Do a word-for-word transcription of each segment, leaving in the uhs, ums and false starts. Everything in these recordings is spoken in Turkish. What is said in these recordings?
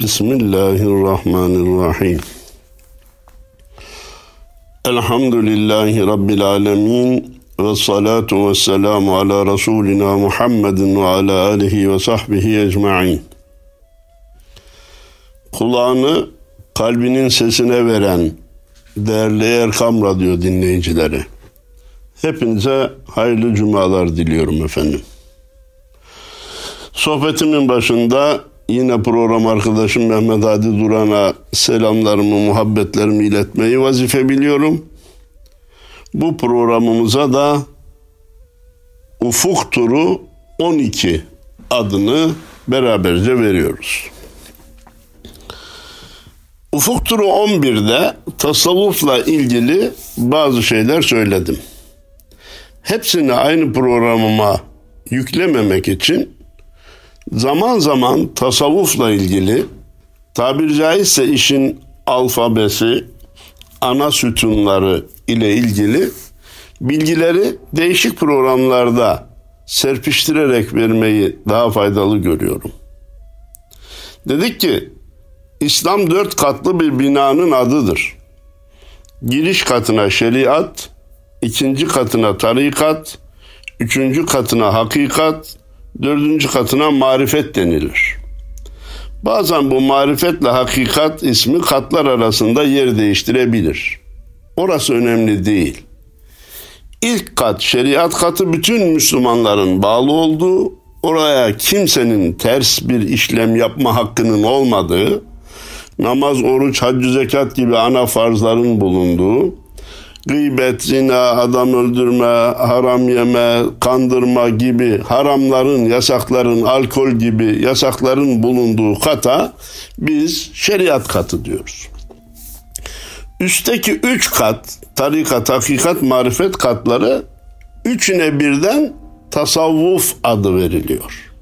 Bismillahirrahmanirrahim. Elhamdülillahi Rabbil alemin. Ve salatu ve selamu ala Resulina Muhammedin ve ala alihi ve sahbihi ecma'in. Kulağını kalbinin sesine veren değerli Erkam Radyo dinleyicileri, hepinize hayırlı cumalar diliyorum efendim. Sohbetimin başında yine program arkadaşım Mehmet Hadi Duran'a selamlarımı, muhabbetlerimi iletmeyi vazife biliyorum. Bu programımıza da Ufuk Turu on iki adını beraberce veriyoruz. Ufuk Turu on birde tasavvufla ilgili bazı şeyler söyledim. Hepsini aynı programıma yüklememek için zaman zaman tasavvufla ilgili, tabiri caizse işin alfabesi, ana sütunları ile ilgili bilgileri değişik programlarda serpiştirerek vermeyi daha faydalı görüyorum. Dedik ki, İslam dört katlı bir binanın adıdır. Giriş katına şeriat, ikinci katına tarikat, üçüncü katına hakikat, dördüncü katına marifet denilir. Bazen bu marifetle hakikat ismi katlar arasında yer değiştirebilir. Orası önemli değil. İlk kat, şeriat katı bütün Müslümanların bağlı olduğu, oraya kimsenin ters bir işlem yapma hakkının olmadığı, namaz, oruç, hac, zekat gibi ana farzların bulunduğu, gıybet, zina, adam öldürme, haram yeme, kandırma gibi haramların, yasakların, alkol gibi yasakların bulunduğu kata biz şeriat katı diyoruz. Üstteki üç kat, tarikat, hakikat, marifet katları, üçüne birden tasavvuf adı veriliyor.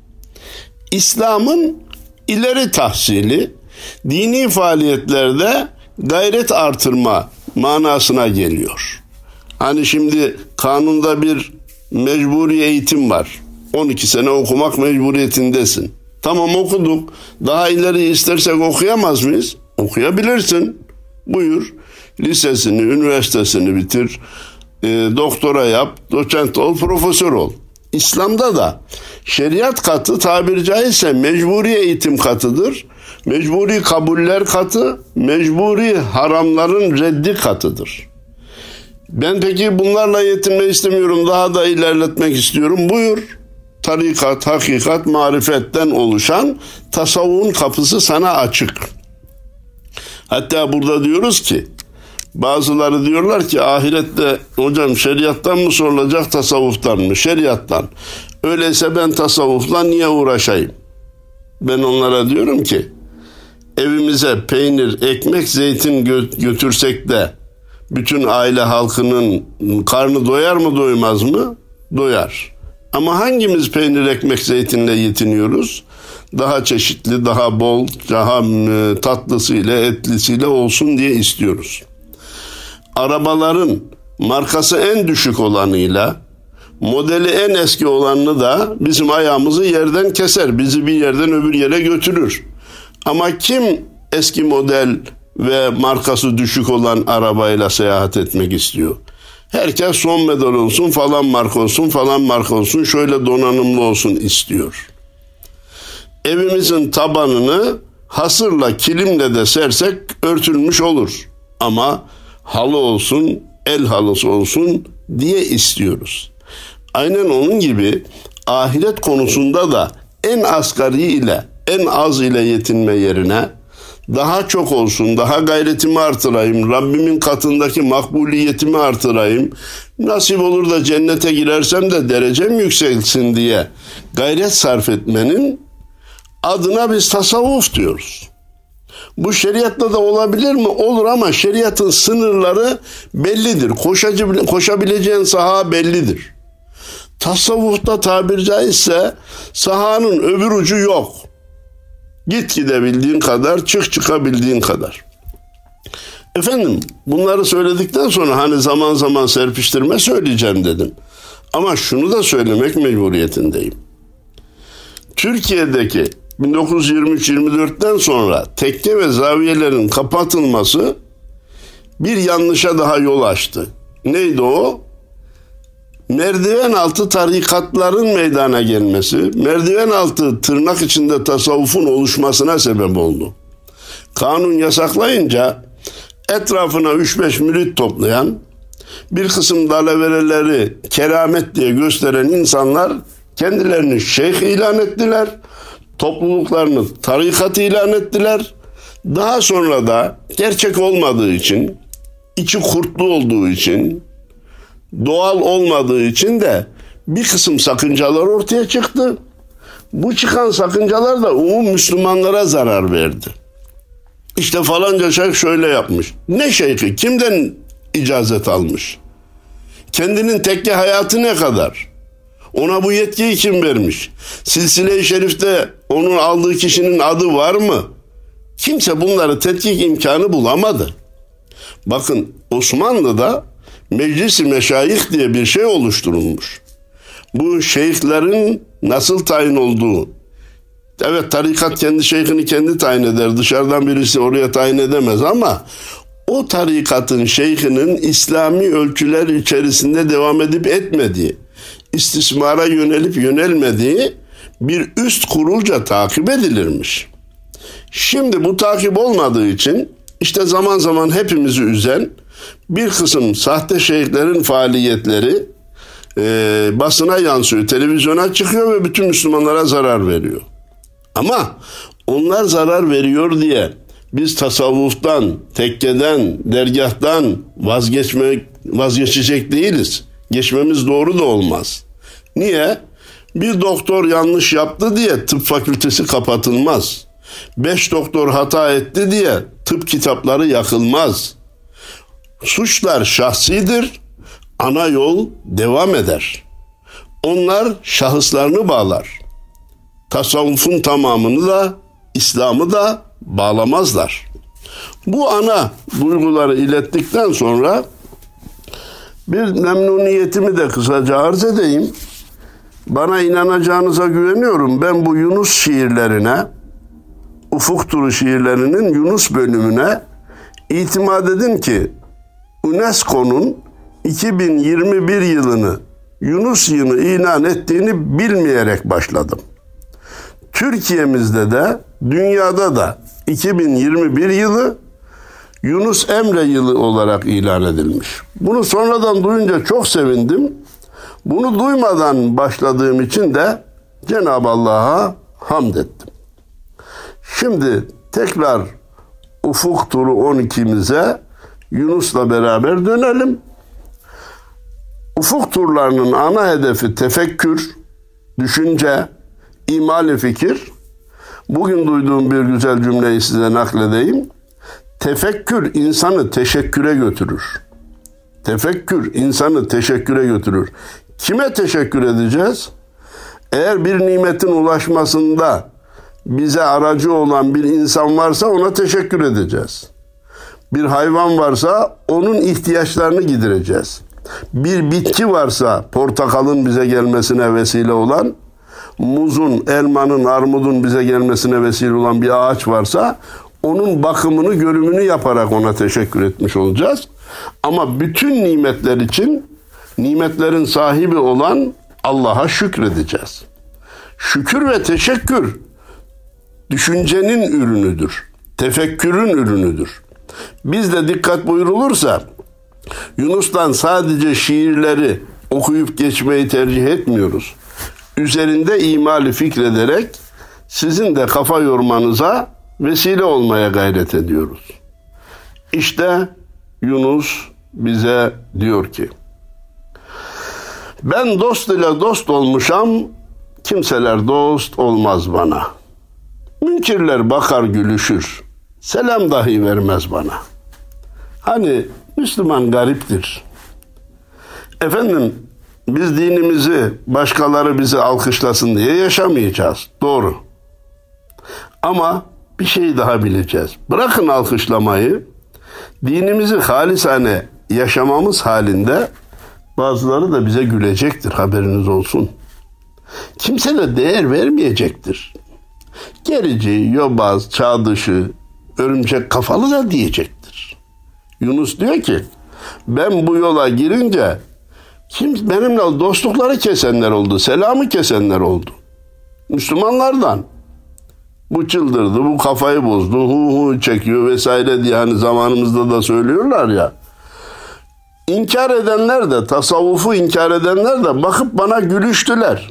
İslam'ın ileri tahsili, dini faaliyetlerde gayret artırma manasına geliyor. Hani şimdi kanunda bir mecburi eğitim var. on iki sene okumak mecburiyetindesin. Tamam, okuduk. Daha ileri istersek okuyamaz mıyız? Okuyabilirsin. Buyur. Lisesini, üniversitesini bitir. E, doktora yap. Doçent ol, profesör ol. İslam'da da şeriat katı tabiri caizse mecburi eğitim katıdır. Mecburi kabuller katı, mecburi haramların reddi katıdır. Ben peki bunlarla yetinmek istemiyorum, daha da ilerletmek istiyorum. Buyur, tarikat, hakikat, marifetten oluşan tasavvufun kapısı sana açık. Hatta burada diyoruz ki, bazıları diyorlar ki ahirette hocam şeriattan mı sorulacak, tasavvuftan mı? Şeriattan. Öyleyse ben tasavvufla niye uğraşayım? Ben onlara diyorum ki, evimize peynir, ekmek, zeytin götürsek de bütün aile halkının karnı doyar mı doymaz mı? Doyar. Ama hangimiz peynir, ekmek, zeytinle yetiniyoruz? Daha çeşitli, daha bol, daha tatlısıyla, etlisiyle olsun diye istiyoruz. Arabaların markası en düşük olanıyla, modeli en eski olanını da bizim ayağımızı yerden keser. Bizi bir yerden öbür yere götürür. Ama kim eski model ve markası düşük olan arabayla seyahat etmek istiyor? Herkes son model olsun, falan marka olsun, falan marka olsun, şöyle donanımlı olsun istiyor. Evimizin tabanını hasırla, kilimle de sersek örtülmüş olur. Ama halı olsun, el halısı olsun diye istiyoruz. Aynen onun gibi ahiret konusunda da en asgari ile, en az ile yetinme yerine daha çok olsun, daha gayretimi artırayım, Rabbimin katındaki makbuliyetimi artırayım, nasip olur da cennete girersem de derecem yükselsin diye gayret sarf etmenin adına biz tasavvuf diyoruz. Bu şeriatla da olabilir mi? Olur, ama şeriatın sınırları bellidir. Koşacı, koşabileceğin saha bellidir. Tasavvufta tabiri caizse sahanın öbür ucu yok. Git gidebildiğin kadar, çık çıkabildiğin kadar. Efendim, bunları söyledikten sonra hani zaman zaman serpiştirme söyleyeceğim dedim. Ama şunu da söylemek mecburiyetindeyim. Türkiye'deki bin dokuz yüz yirmi üç yirmi dörtten sonra tekke ve zaviyelerin kapatılması bir yanlışa daha yol açtı. Neydi o? Merdiven altı tarikatların meydana gelmesi, merdiven altı tırnak içinde tasavvufun oluşmasına sebep oldu. Kanun yasaklayınca etrafına üç beş mürit toplayan, bir kısım dalavereleri keramet diye gösteren insanlar kendilerini şeyh ilan ettiler, topluluklarını tarikat ilan ettiler. Daha sonra da gerçek olmadığı için, içi kurtlu olduğu için, doğal olmadığı için de bir kısım sakıncalar ortaya çıktı. Bu çıkan sakıncalar da umum Müslümanlara zarar verdi. İşte falanca şeyh şöyle yapmış. Ne şeyhi? Kimden icazet almış? Kendinin tekke hayatı ne kadar? Ona bu yetkiyi kim vermiş? Silsile-i Şerif'te onun aldığı kişinin adı var mı? Kimse bunları tetkik imkanı bulamadı. Bakın Osmanlı'da Meclis-i Meşayih diye bir şey oluşturulmuş. Bu şeyhlerin nasıl tayin olduğu. Evet, tarikat kendi şeyhini kendi tayin eder. Dışarıdan birisi oraya tayin edemez ama o tarikatın şeyhinin İslami ölçüler içerisinde devam edip etmediği, istismara yönelip yönelmediği bir üst kurulca takip edilirmiş. Şimdi bu takip olmadığı için işte zaman zaman hepimizi üzen bir kısım sahte şeyhlerin faaliyetleri e, basına yansıyor, televizyona çıkıyor ve bütün Müslümanlara zarar veriyor. Ama onlar zarar veriyor diye biz tasavvuftan, tekkeden, dergâhtan vazgeçmek, vazgeçecek değiliz. Geçmemiz doğru da olmaz. Niye? Bir doktor yanlış yaptı diye tıp fakültesi kapatılmaz. Beş doktor hata etti diye tıp kitapları yakılmaz. Suçlar şahsidir, ana yol devam eder. Onlar şahıslarını bağlar. Tasavvufun tamamını da, İslam'ı da bağlamazlar. Bu ana duyguları ilettikten sonra bir memnuniyetimi de kısaca arz edeyim. Bana inanacağınıza güveniyorum. Ben bu Yunus şiirlerine, Ufuk Turu şiirlerinin Yunus bölümüne itimat edin ki U N E S C O'nun iki bin yirmi bir yılını Yunus yılı ilan ettiğini bilmeyerek başladım. Türkiye'mizde de dünyada da iki bin yirmi bir yılı Yunus Emre yılı olarak ilan edilmiş. Bunu sonradan duyunca çok sevindim. Bunu duymadan başladığım için de Cenab-ı Allah'a hamd ettim. Şimdi tekrar Ufuk Turu on ikimize Yunus'la beraber dönelim. Ufuk turlarının ana hedefi tefekkür, düşünce, imali fikir. Bugün duyduğum bir güzel cümleyi size nakledeyim. Tefekkür insanı teşekküre götürür. Tefekkür insanı teşekküre götürür. Kime teşekkür edeceğiz? Eğer bir nimetin ulaşmasında bize aracı olan bir insan varsa ona teşekkür edeceğiz. Bir hayvan varsa onun ihtiyaçlarını gidereceğiz. Bir bitki varsa portakalın bize gelmesine vesile olan, muzun, elmanın, armudun bize gelmesine vesile olan bir ağaç varsa onun bakımını, görümünü yaparak ona teşekkür etmiş olacağız. Ama bütün nimetler için nimetlerin sahibi olan Allah'a şükredeceğiz. Şükür ve teşekkür düşüncenin ürünüdür. Tefekkürün ürünüdür. Biz de dikkat buyurulursa Yunus'tan sadece şiirleri okuyup geçmeyi tercih etmiyoruz. Üzerinde imali fikrederek sizin de kafa yormanıza vesile olmaya gayret ediyoruz. İşte Yunus bize diyor ki: ben dost ile dost olmuşam, kimseler dost olmaz bana. Münkirler bakar gülüşür, selam dahi vermez bana. Hani Müslüman gariptir. Efendim, biz dinimizi başkaları bizi alkışlasın diye yaşamayacağız. Doğru. Ama bir şey daha bileceğiz. Bırakın alkışlamayı, dinimizi halisane yaşamamız halinde bazıları da bize gülecektir, haberiniz olsun. Kimse de değer vermeyecektir. Gerici, yobaz, çağ dışı, örümcek kafalı da diyecektir. Yunus diyor ki, ben bu yola girince kim benimle dostlukları kesenler oldu, selamı kesenler oldu. Müslümanlardan. Bu çıldırdı, bu kafayı bozdu, hu hu çekiyor vesaire diye hani zamanımızda da söylüyorlar ya. İnkar edenler de, tasavvufu inkar edenler de bakıp bana gülüştüler.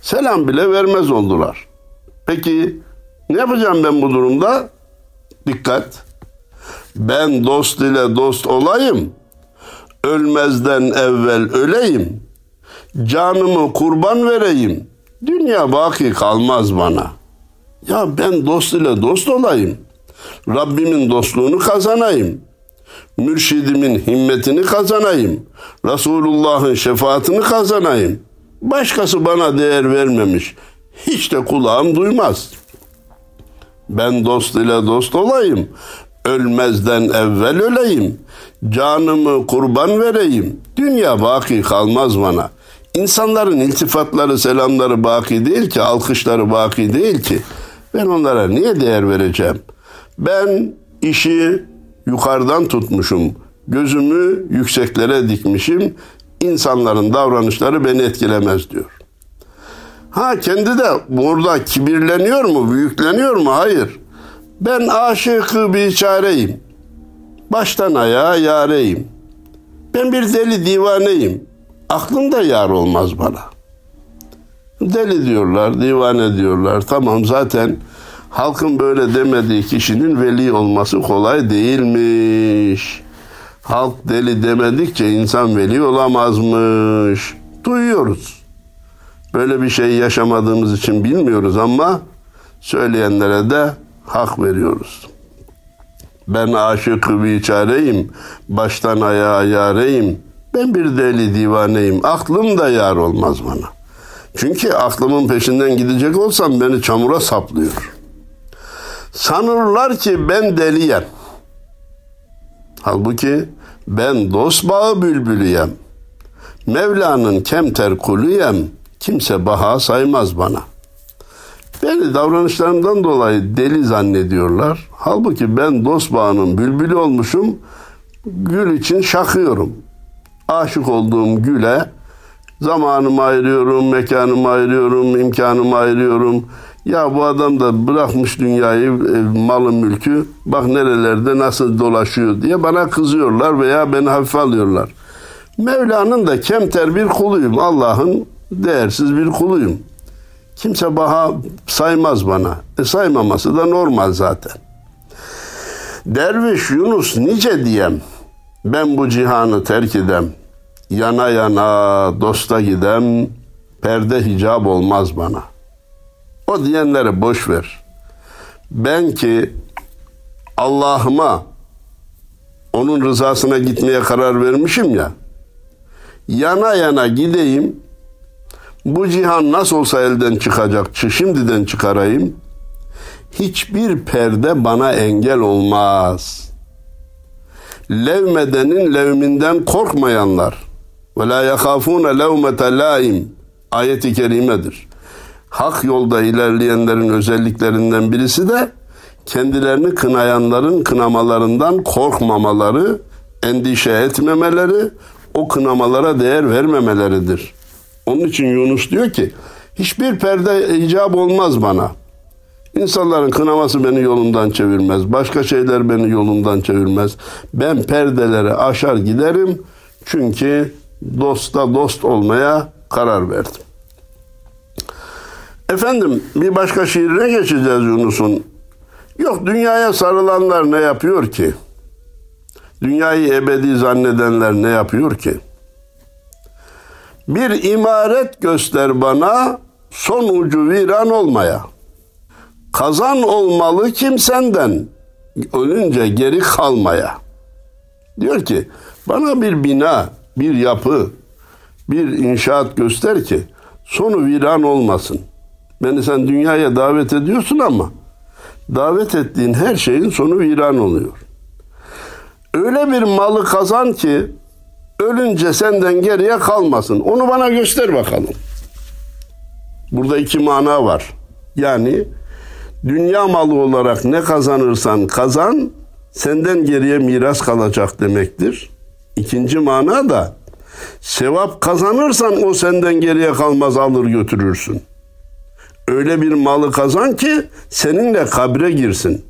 Selam bile vermez oldular. Peki ne yapacağım ben bu durumda? Dikkat. Ben dost ile dost olayım. Ölmezden evvel öleyim. Canımı kurban vereyim. Dünya baki kalmaz bana. Ya ben dost ile dost olayım. Rabbimin dostluğunu kazanayım. Mürşidimin himmetini kazanayım. Resulullah'ın şefaatini kazanayım. Başkası bana değer vermemiş. Hiç de kulağım duymaz. Ben dost ile dost olayım. Ölmezden evvel öleyim. Canımı kurban vereyim. Dünya baki kalmaz bana. İnsanların iltifatları, selamları baki değil ki, alkışları baki değil ki. Ben onlara niye değer vereceğim? Ben işi yukarıdan tutmuşum. Gözümü yükseklere dikmişim. İnsanların davranışları beni etkilemez diyor. Ha kendi de burada kibirleniyor mu, büyükleniyor mu? Hayır. Ben aşık-ı biçareyim. Baştan ayağa yareyim. Ben bir deli divaneyim. Aklım da yar olmaz bana. Deli diyorlar, divane diyorlar. Tamam, zaten halkın böyle demediği kişinin veli olması kolay değilmiş. Halk deli demedikçe insan veli olamazmış. Duyuyoruz. Böyle bir şey yaşamadığımız için bilmiyoruz ama söyleyenlere de hak veriyoruz. Ben aşık-ı biçareyim, baştan ayağa yareyim. Ben bir deli divaneyim. Aklım da yar olmaz bana. Çünkü aklımın peşinden gidecek olsam beni çamura saplıyor. Sanırlar ki ben deliyem. Halbuki ben dost bağı bülbülüyem. Mevla'nın kemter kuluyem. Kimse baha saymaz bana. Beni davranışlarımdan dolayı deli zannediyorlar. Halbuki ben dost bağının bülbülü olmuşum. Gül için şakıyorum. Aşık olduğum güle zamanımı ayırıyorum, mekanımı ayırıyorum, imkanımı ayırıyorum. Ya bu adam da bırakmış dünyayı, malı mülkü, bak nerelerde nasıl dolaşıyor diye bana kızıyorlar veya beni hafife alıyorlar. Mevla'nın da kemter bir kuluyum, Allah'ın değersiz bir kuluyum. Kimse baha saymaz bana. E saymaması da normal zaten. Derviş Yunus nice diyem, ben bu cihanı terk edem. Yana yana dosta gidem, perde hicab olmaz bana. O diyenleri boş ver. Ben ki Allah'ıma, onun rızasına gitmeye karar vermişim ya, yana yana gideyim, bu cihan nasıl olsa elden çıkacak, şimdiden çıkarayım, hiçbir perde bana engel olmaz. Levmedenin levminden korkmayanlar, ve la yakafune levmete laim ayet-i kerimedir. Hak yolda ilerleyenlerin özelliklerinden birisi de kendilerini kınayanların kınamalarından korkmamaları, endişe etmemeleri, o kınamalara değer vermemeleridir. Onun için Yunus diyor ki, hiçbir perde icap olmaz bana. İnsanların kınaması beni yolumdan çevirmez, başka şeyler beni yolumdan çevirmez. Ben perdeleri aşar giderim çünkü dosta dost olmaya karar verdim. Efendim bir başka şiirine geçeceğiz Yunus'un. Yok dünyaya sarılanlar ne yapıyor ki? Dünyayı ebedi zannedenler ne yapıyor ki? Bir imaret göster bana son ucu viran olmaya. Kazan olmalı kimsenden ölünce geri kalmaya. Diyor ki bana bir bina, bir yapı, bir inşaat göster ki sonu viran olmasın. Beni sen dünyaya davet ediyorsun ama davet ettiğin her şeyin sonu viran oluyor. Öyle bir malı kazan ki ölünce senden geriye kalmasın. Onu bana göster bakalım. Burada iki mana var. Yani dünya malı olarak ne kazanırsan kazan, senden geriye miras kalacak demektir. İkinci mana da sevap kazanırsan o senden geriye kalmaz, alır götürürsün. Öyle bir malı kazan ki seninle kabre girsin.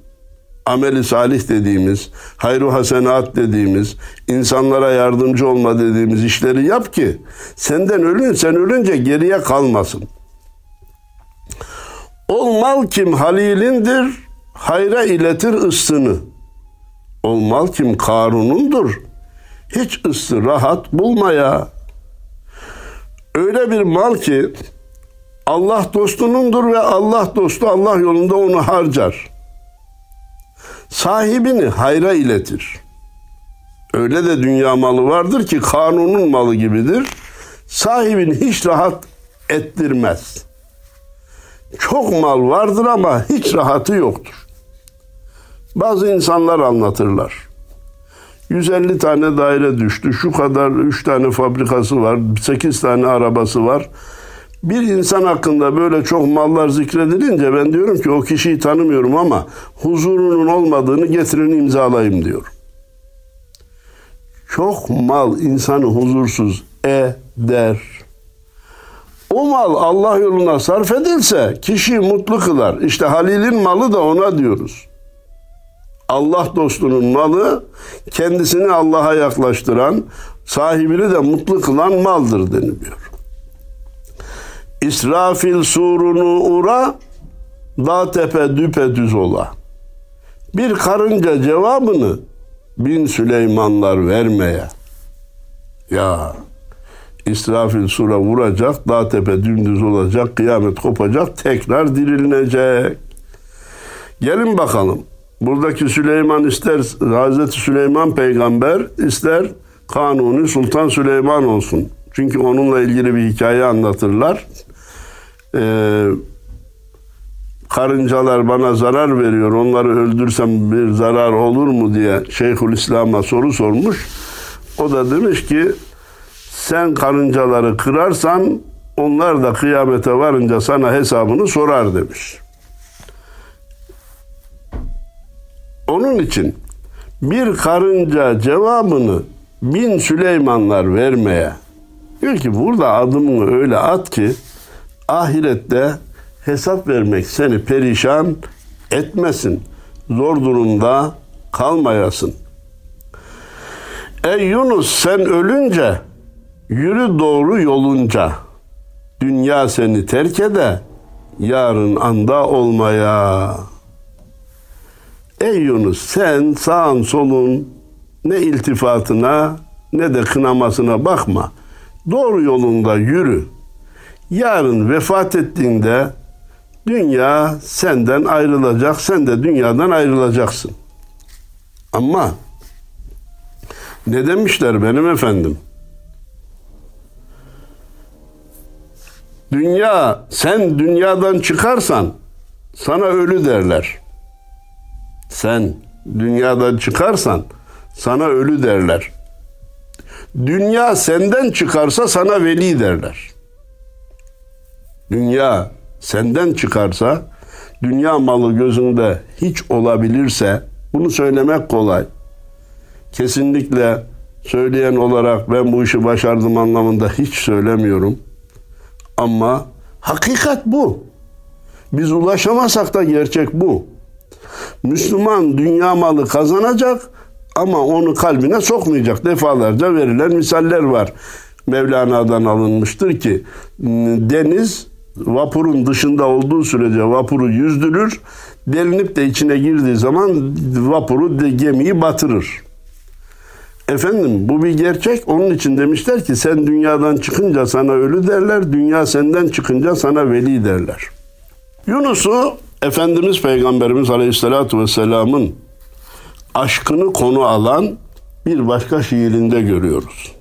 Amel-i salih dediğimiz, hayru hasenat dediğimiz, insanlara yardımcı olma dediğimiz işleri yap ki senden ölün, sen ölünce geriye kalmasın. Ol mal kim halilindir, hayra iletir ıssını. Ol mal kim Karun'undur, hiç ıssı rahat bulmaya. Öyle bir mal ki Allah dostunundur ve Allah dostu Allah yolunda onu harcar. Sahibini hayra iletir. Öyle de dünya malı vardır ki Karun'un malı gibidir. Sahibini hiç rahat ettirmez. Çok mal vardır ama hiç rahatı yoktur. Bazı insanlar anlatırlar. yüz elli tane daire düştü, şu kadar üç tane fabrikası var, sekiz tane arabası var. Bir insan hakkında böyle çok mallar zikredilince ben diyorum ki o kişiyi tanımıyorum ama huzurunun olmadığını getirin imzalayayım diyorum. Çok mal insanı huzursuz eder. O mal Allah yoluna sarf edilse kişiyi mutlu kılar. İşte Halil'in malı da ona diyoruz. Allah dostunun malı kendisini Allah'a yaklaştıran, sahibini de mutlu kılan maldır deniliyor. İsrafil surunu ura, dağ tepe düpedüz ola. Bir karınca cevabını bin Süleymanlar vermeye. Ya İsrafil sura vuracak, dağ tepe dümdüz olacak, kıyamet kopacak, tekrar dirilinecek. Gelin bakalım. Buradaki Süleyman ister Hazreti Süleyman peygamber, ister Kanuni Sultan Süleyman olsun. Çünkü onunla ilgili bir hikaye anlatırlar. Ee, karıncalar bana zarar veriyor, onları öldürsem bir zarar olur mu diye Şeyhülislam'a soru sormuş. O da demiş ki sen karıncaları kırarsan onlar da kıyamete varınca sana hesabını sorar demiş. Onun için bir karınca cevabını bin Süleymanlar vermeye. Diyor ki burada adımını öyle at ki ahirette hesap vermek seni perişan etmesin. Zor durumda kalmayasın. Ey Yunus, sen ölünce yürü doğru yolunca. Dünya seni terk ede, yarın anda olmaya. Ey Yunus, sen sağın solun ne iltifatına ne de kınamasına bakma. Doğru yolunda yürü. Yarın vefat ettiğinde dünya senden ayrılacak, sen de dünyadan ayrılacaksın. Ama ne demişler benim efendim? Dünya, sen dünyadan çıkarsan sana ölü derler. Sen dünyadan çıkarsan sana ölü derler. Dünya senden çıkarsa sana veli derler. Dünya senden çıkarsa, dünya malı gözünde hiç olabilirse, bunu söylemek kolay. Kesinlikle söyleyen olarak ben bu işi başardım anlamında hiç söylemiyorum. Ama hakikat bu. Biz ulaşamasak da gerçek bu. Müslüman dünya malı kazanacak ama onu kalbine sokmayacak. Defalarca verilen misaller var. Mevlana'dan alınmıştır ki deniz vapurun dışında olduğu sürece vapuru yüzdürür. Delinip de içine girdiği zaman vapuru, gemiyi batırır. Efendim bu bir gerçek. Onun için demişler ki sen dünyadan çıkınca sana ölü derler. Dünya senden çıkınca sana veli derler. Yunus'u Efendimiz Peygamberimiz Aleyhisselatü Vesselam'ın aşkını konu alan bir başka şiirinde görüyoruz.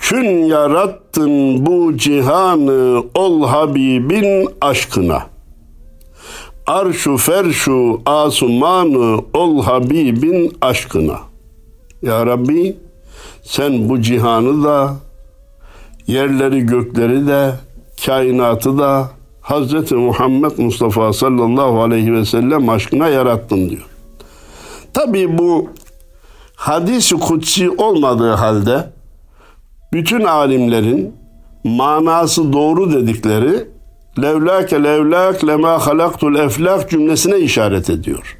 Çün yarattın bu cihanı ol Habibin aşkına. Arşu ferşu asumanı ol Habibin aşkına. Ya Rabbi, sen bu cihanı da, yerleri gökleri de, kainatı da, Hazreti Muhammed Mustafa sallallahu aleyhi ve sellem aşkına yarattım diyor. Tabii bu hadis-i kutsi olmadığı halde bütün alimlerin manası doğru dedikleri levlâke levlâk lemâ halaktul eflâk cümlesine işaret ediyor.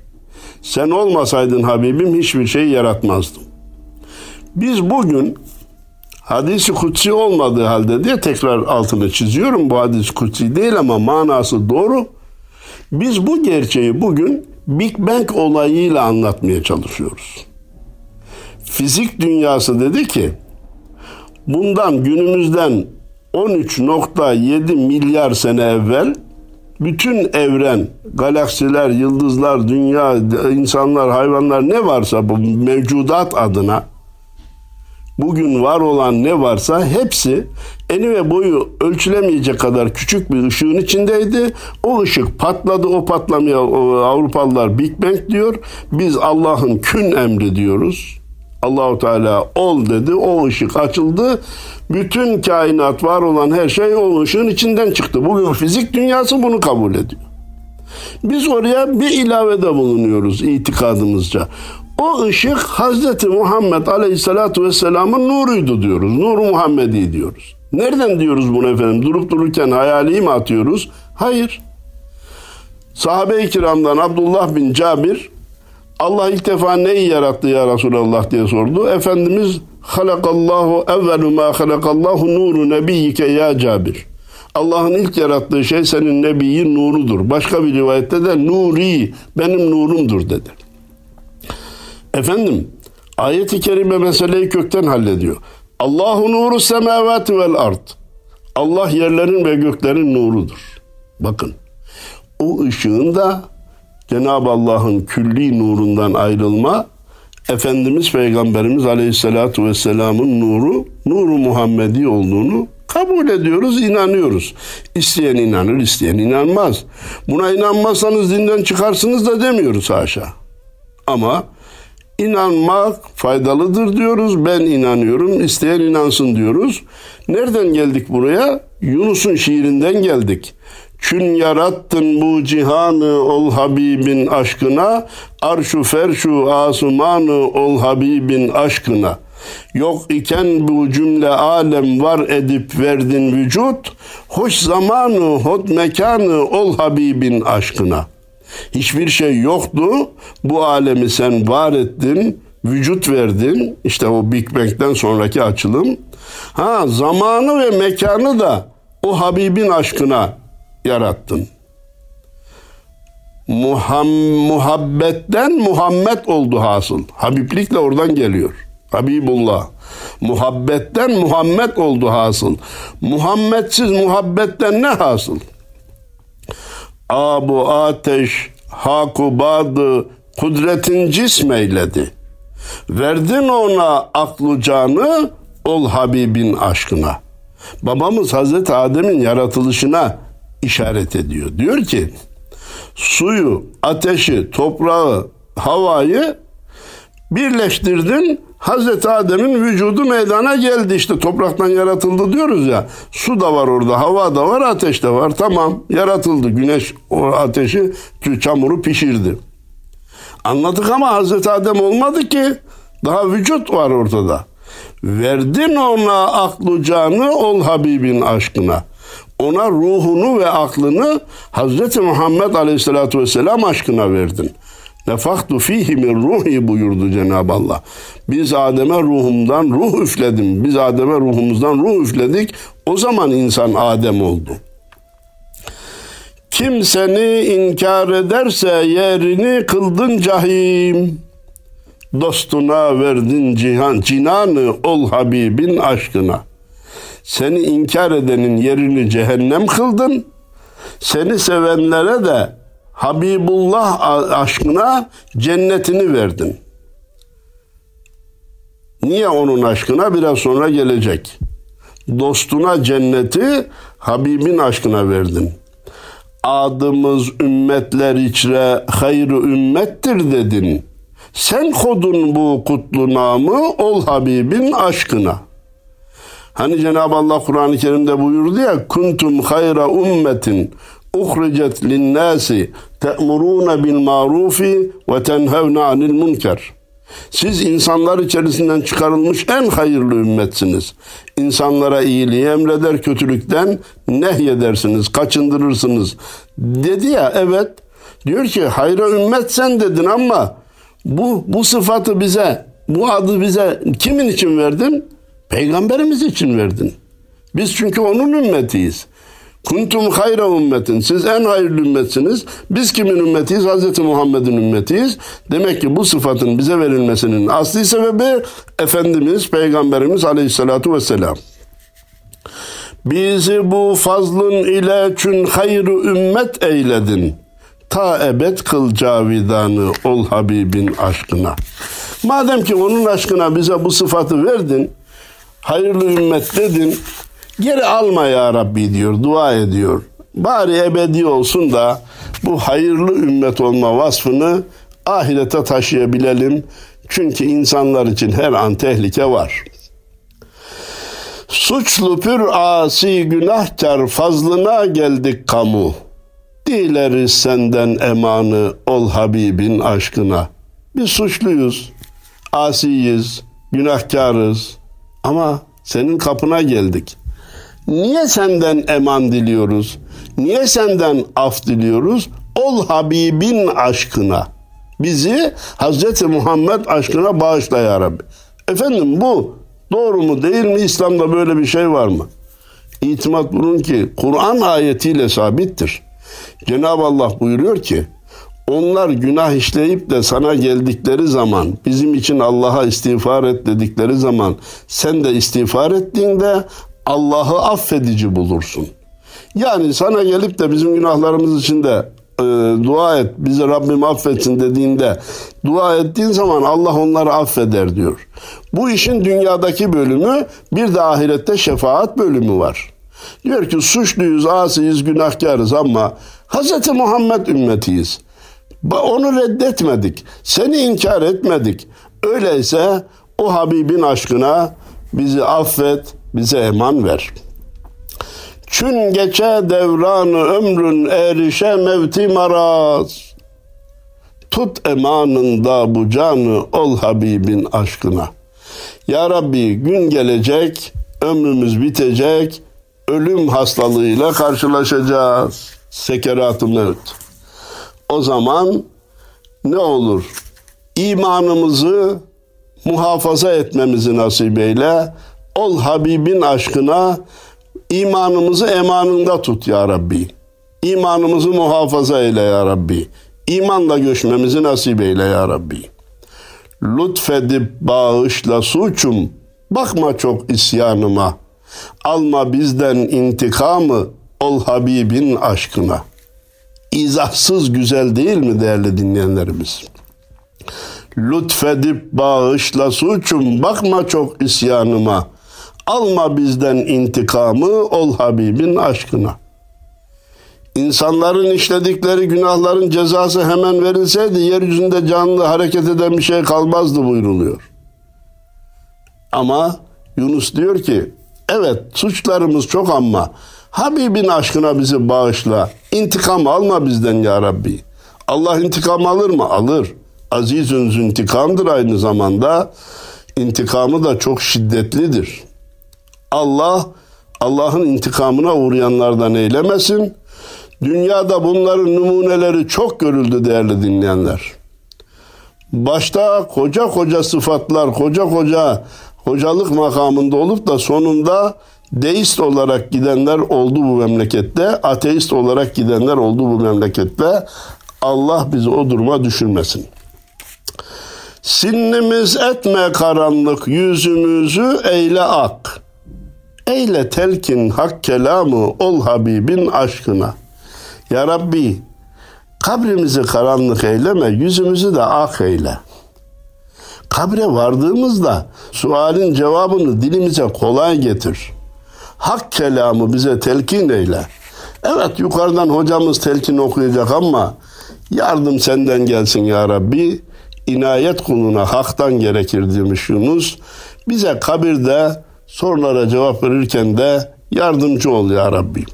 Sen olmasaydın Habibim hiçbir şey yaratmazdım. Biz bugün hadis-i kutsi olmadığı halde diye tekrar altını çiziyorum. Bu hadis-i kutsi değil ama manası doğru. Biz bu gerçeği bugün Big Bang olayıyla anlatmaya çalışıyoruz. Fizik dünyası dedi ki bundan günümüzden on üç nokta yedi milyar sene evvel bütün evren, galaksiler, yıldızlar, dünya, insanlar, hayvanlar ne varsa bu mevcudat adına bugün var olan ne varsa hepsi eni ve boyu ölçülemeyecek kadar küçük bir ışığın içindeydi. O ışık patladı, o patlamaya Avrupalılar Big Bang diyor. Biz Allah'ın kün emri diyoruz. Allah-u Teala ol dedi, o ışık açıldı. Bütün kainat, var olan her şey o ışığın içinden çıktı. Bugün fizik dünyası bunu kabul ediyor. Biz oraya bir ilavede bulunuyoruz itikadımızca. O ışık Hazreti Muhammed Aleyhisselatü Vesselam'ın nuruydu diyoruz. Nur-u Muhammedi diyoruz. Nereden diyoruz bunu efendim? Durup dururken hayali mi atıyoruz? Hayır. Sahabe-i kiramdan Abdullah bin Cabir, Allah ilk defa neyi yarattı ya Resulallah diye sordu. Efendimiz halakallahu evvelu ma halakallahu nuru nebiyyike ya Cabir. Allah'ın ilk yarattığı şey senin nebiyin nurudur. Başka bir rivayette de nuri benim nurumdur dedi. Efendim ayet-i kerime meseleyi kökten hallediyor. Allahu nuru semavati vel ard. Allah yerlerin ve göklerin nurudur. Bakın o ışığın da Cenab-ı Allah'ın külli nurundan ayrılma, Efendimiz Peygamberimiz Aleyhisselatü Vesselam'ın nuru, nuru Muhammedi olduğunu kabul ediyoruz, inanıyoruz. İsteyen inanır, isteyen inanmaz. Buna inanmazsanız dinden çıkarsınız da demiyoruz haşa. Ama İnanmak faydalıdır diyoruz. Ben inanıyorum, isteyen inansın diyoruz. Nereden geldik buraya? Yunus'un şiirinden geldik. Çün yarattın bu cihanı ol Habibin aşkına, arşu ferşu asumanı ol Habibin aşkına. Yok iken bu cümle alem var edip verdin vücut, hoş zamanı hot mekanı ol Habibin aşkına. Hiçbir şey yoktu. Bu alemi sen var ettin, vücut verdin. İşte o Big Bang'den sonraki açılım. Ha, zamanı ve mekanı da o Habibin aşkına yarattın. Muham- muhabbetten Muhammed oldu hasıl. Habiblik de oradan geliyor. Habibullah. Muhabbetten Muhammed oldu hasıl. Muhammedsiz muhabbetten ne hasıl? Abu ateş hakubadı kudretin cism eyledi. Verdin ona aklı canı ol Habibin aşkına. Babamız Hazreti Adem'in yaratılışına işaret ediyor. Diyor ki suyu, ateşi, toprağı, havayı birleştirdin. Hazreti Adem'in vücudu meydana geldi, işte topraktan yaratıldı diyoruz ya. Su da var orada, hava da var, ateş de var. Tamam, yaratıldı. Güneş o ateşi, çamuru pişirdi. Anladık ama Hazreti Adem olmadı ki. Daha vücut var ortada. Verdin ona aklı canı ol Habibin aşkına. Ona ruhunu ve aklını Hazreti Muhammed Aleyhisselatü Vesselam aşkına verdin. Nefaktu fihi min ruhi buyurdu Cenab-ı Allah. Biz Adem'e ruhumdan ruh üfledim. Biz Adem'e ruhumuzdan ruh üfledik. O zaman insan Adem oldu. Kim seni inkar ederse yerini kıldın cahim. Dostuna verdin cihan, cinanı ol Habibin aşkına. Seni inkar edenin yerini cehennem kıldın. Seni sevenlere de Habibullah aşkına cennetini verdin. Niye onun aşkına? Biraz sonra gelecek. Dostuna cenneti Habibin aşkına verdin. Adımız ümmetler içre hayır ümmettir dedin. Sen kodun bu kutlu namı ol Habibin aşkına. Hani Cenab-ı Allah Kur'an-ı Kerim'de buyurdu ya kuntum hayra ummetin uhricet linnâsi te'murûne bil ma'rufi ve tenhevne anil münker. Siz insanlar içerisinden çıkarılmış en hayırlı ümmetsiniz. İnsanlara iyiliği emreder, kötülükten nehyedersiniz, kaçındırırsınız. Dedi ya, evet. Diyor ki hayra ümmet sen dedin ama bu bu sıfatı bize, bu adı bize kimin için verdin? Peygamberimiz için verdin. Biz çünkü onun ümmetiyiz. Kuntum hayra ümmetin. Siz en hayırlı ümmetsiniz. Biz kimin ümmetiyiz? Hazreti Muhammed'in ümmetiyiz. Demek ki bu sıfatın bize verilmesinin asli sebebi Efendimiz, Peygamberimiz Aleyhisselatu Vesselam. Bizi bu fazlın ile çün hayru ümmet eyledin. Ta ebed kıl cavidanı ol Habibin aşkına. Madem ki onun aşkına bize bu sıfatı verdin, hayırlı ümmet dedin, geri alma ya Rabbi diyor, dua ediyor. Bari ebedi olsun da bu hayırlı ümmet olma vasfını ahirete taşıyabilelim. Çünkü insanlar için her an tehlike var. Suçlu pür asi günahkar fazlına geldik kamu. Dileriz senden emanı ol Habibin aşkına. Biz suçluyuz, asiyiz, günahkarız ama senin kapına geldik. Niye senden eman diliyoruz? Niye senden af diliyoruz? Ol Habibin aşkına. Bizi Hazreti Muhammed aşkına bağışla ya Rabbi. Efendim bu doğru mu değil mi? İslam'da böyle bir şey var mı? İtimat bulun ki Kur'an ayetiyle sabittir. Cenab-ı Allah buyuruyor ki onlar günah işleyip de sana geldikleri zaman, bizim için Allah'a istiğfar et dedikleri zaman, sen de istiğfar ettiğinde Allah'ı affedici bulursun. Yani sana gelip de bizim günahlarımız için de e, dua et, bizi Rabbim affetsin dediğinde, dua ettiğin zaman Allah onları affeder diyor. Bu işin dünyadaki bölümü, bir de ahirette şefaat bölümü var. Diyor ki suçluyuz, asiyiz, günahkarız ama Hz. Muhammed ümmetiyiz. Onu reddetmedik, seni inkar etmedik. Öyleyse o Habibin aşkına bizi affet, bize eman ver. Çün geçe devranı ömrün erişe mevti maraz. Tut emanında bu canı ol Habibin aşkına. Ya Rabbi gün gelecek, ömrümüz bitecek, ölüm hastalığıyla karşılaşacağız. Sekerat-ı mevt. O zaman ne olur? İmanımızı muhafaza etmemizi nasip eyle. Ol Habibin aşkına imanımızı emanında tut ya Rabbi. İmanımızı muhafaza eyle ya Rabbi. İmanla göçmemizi nasip eyle ya Rabbi. Lütfedip bağışla suçum. Bakma çok isyanıma. Alma bizden intikamı ol Habibin aşkına. İzahsız güzel değil mi değerli dinleyenlerimiz? Lütfedip bağışla suçum, bakma çok isyanıma. Alma bizden intikamı ol Habibin aşkına. İnsanların işledikleri günahların cezası hemen verilseydi yeryüzünde canlı hareket eden bir şey kalmazdı buyruluyor. Ama Yunus diyor ki evet suçlarımız çok ama Habibin aşkına bizi bağışla. İntikam alma bizden ya Rabbi. Allah intikam alır mı? Alır. Azizün züntikamdır aynı zamanda. İntikamı da çok şiddetlidir. Allah, Allah'ın intikamına uğrayanlardan eylemesin. Dünyada bunların numuneleri çok görüldü değerli dinleyenler. Başta koca koca sıfatlar, koca koca hocalık makamında olup da sonunda deist olarak gidenler oldu bu memlekette, ateist olarak gidenler oldu bu memlekette. Allah bizi o duruma düşürmesin. Sinnimiz etme karanlık, yüzümüzü eyle ak. Eyle telkin hak kelamı ol Habibin aşkına. Ya Rabbi, kabrimizi karanlık eyleme, yüzümüzü de ak eyle. Kabre vardığımızda sualin cevabını dilimize kolay getir. Hak kelamı bize telkin eyle. Evet yukarıdan hocamız telkin okuyacak ama yardım senden gelsin ya Rabbi. İnayet kuluna haktan gerekir demiş Yunus. Bize kabirde sorulara cevap verirken de yardımcı ol ya Rabbi.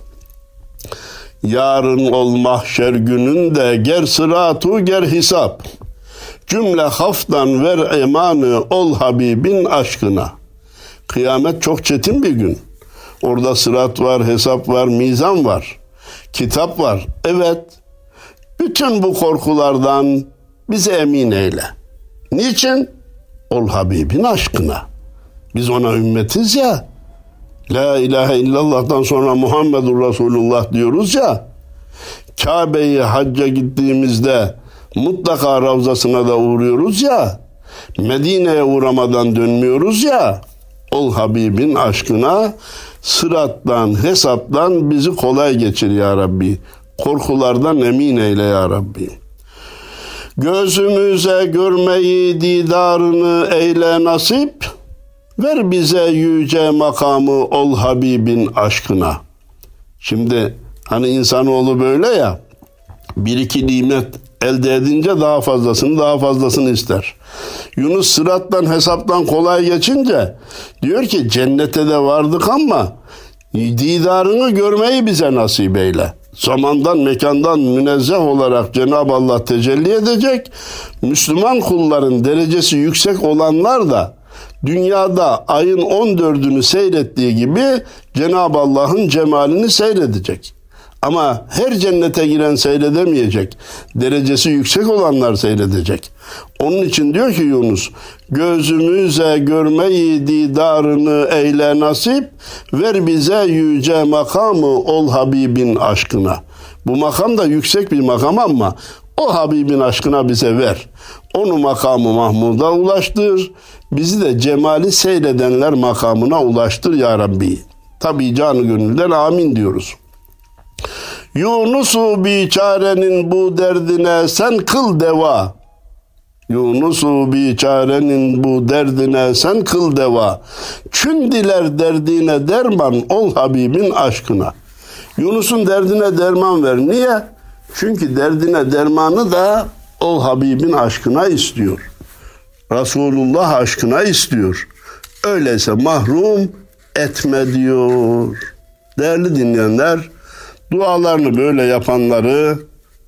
Yarın ol mahşer gününde ger sıratu ger hisap. Cümle haftan ver emanı ol Habibin aşkına. Kıyamet çok çetin bir gün. Orada sırat var, hesap var, mizan var, kitap var. Evet, bütün bu korkulardan bizi emin eyle. Niçin? Ol Habibin aşkına. Biz ona ümmetiz ya. La ilahe illallah'tan sonra Muhammedur Resulullah diyoruz ya. Kabe'yi hacca gittiğimizde mutlaka Ravzasına da uğruyoruz ya. Medine'ye uğramadan dönmüyoruz ya. Ol Habibin aşkına, sırattan, hesaptan bizi kolay geçir ya Rabbi. Korkulardan emin eyle ya Rabbi. Gözümüze görmeyi didarını eyle nasip. Ver bize yüce makamı ol Habibin aşkına. Şimdi hani insanoğlu böyle ya, bir iki nimet elde edince daha fazlasını daha fazlasını ister. Yunus sırattan hesaptan kolay geçince diyor ki cennete de vardık ama didarını görmeyi bize nasip eyle. Zamandan mekandan münezzeh olarak Cenab-ı Allah tecelli edecek. Müslüman kulların derecesi yüksek olanlar da dünyada ayın on dördünü seyrettiği gibi Cenab-ı Allah'ın cemalini seyredecek. Ama her cennete giren seyredemeyecek. Derecesi yüksek olanlar seyredecek. Onun için diyor ki Yunus, gözümüze görmeyi didarını eyle nasip, ver bize yüce makamı ol Habibin aşkına. Bu makam da yüksek bir makam ama o Habibin aşkına bize ver. Onu makamı Mahmud'a ulaştır. Bizi de cemali seyredenler makamına ulaştır ya Rabbi. Tabii canı gönülden amin diyoruz. Yunus'u biçarenin bu derdine sen kıl deva. Yunus'u biçarenin bu derdine sen kıl deva. Çün diler derdine derman ol Habibin aşkına. Yunus'un derdine derman ver. Niye? Çünkü derdine dermanı da ol Habibin aşkına istiyor. Resulullah aşkına istiyor. Öyleyse mahrum etme diyor. Değerli dinleyenler, dualarını böyle yapanları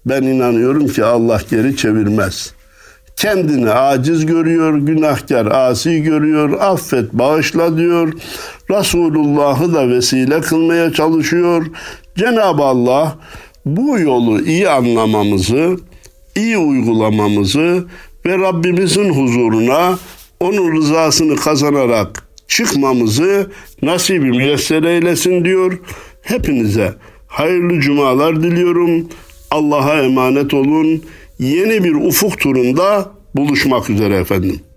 ben inanıyorum ki Allah geri çevirmez. Kendini aciz görüyor, günahkar, asi görüyor, affet, bağışla diyor. Resulullah'ı da vesile kılmaya çalışıyor. Cenab-ı Allah bu yolu iyi anlamamızı, iyi uygulamamızı ve Rabbimizin huzuruna onun rızasını kazanarak çıkmamızı nasip müyesser eylesin diyor. Hepinize hayırlı cumalar diliyorum. Allah'a emanet olun. Yeni bir ufuk turunda buluşmak üzere efendim.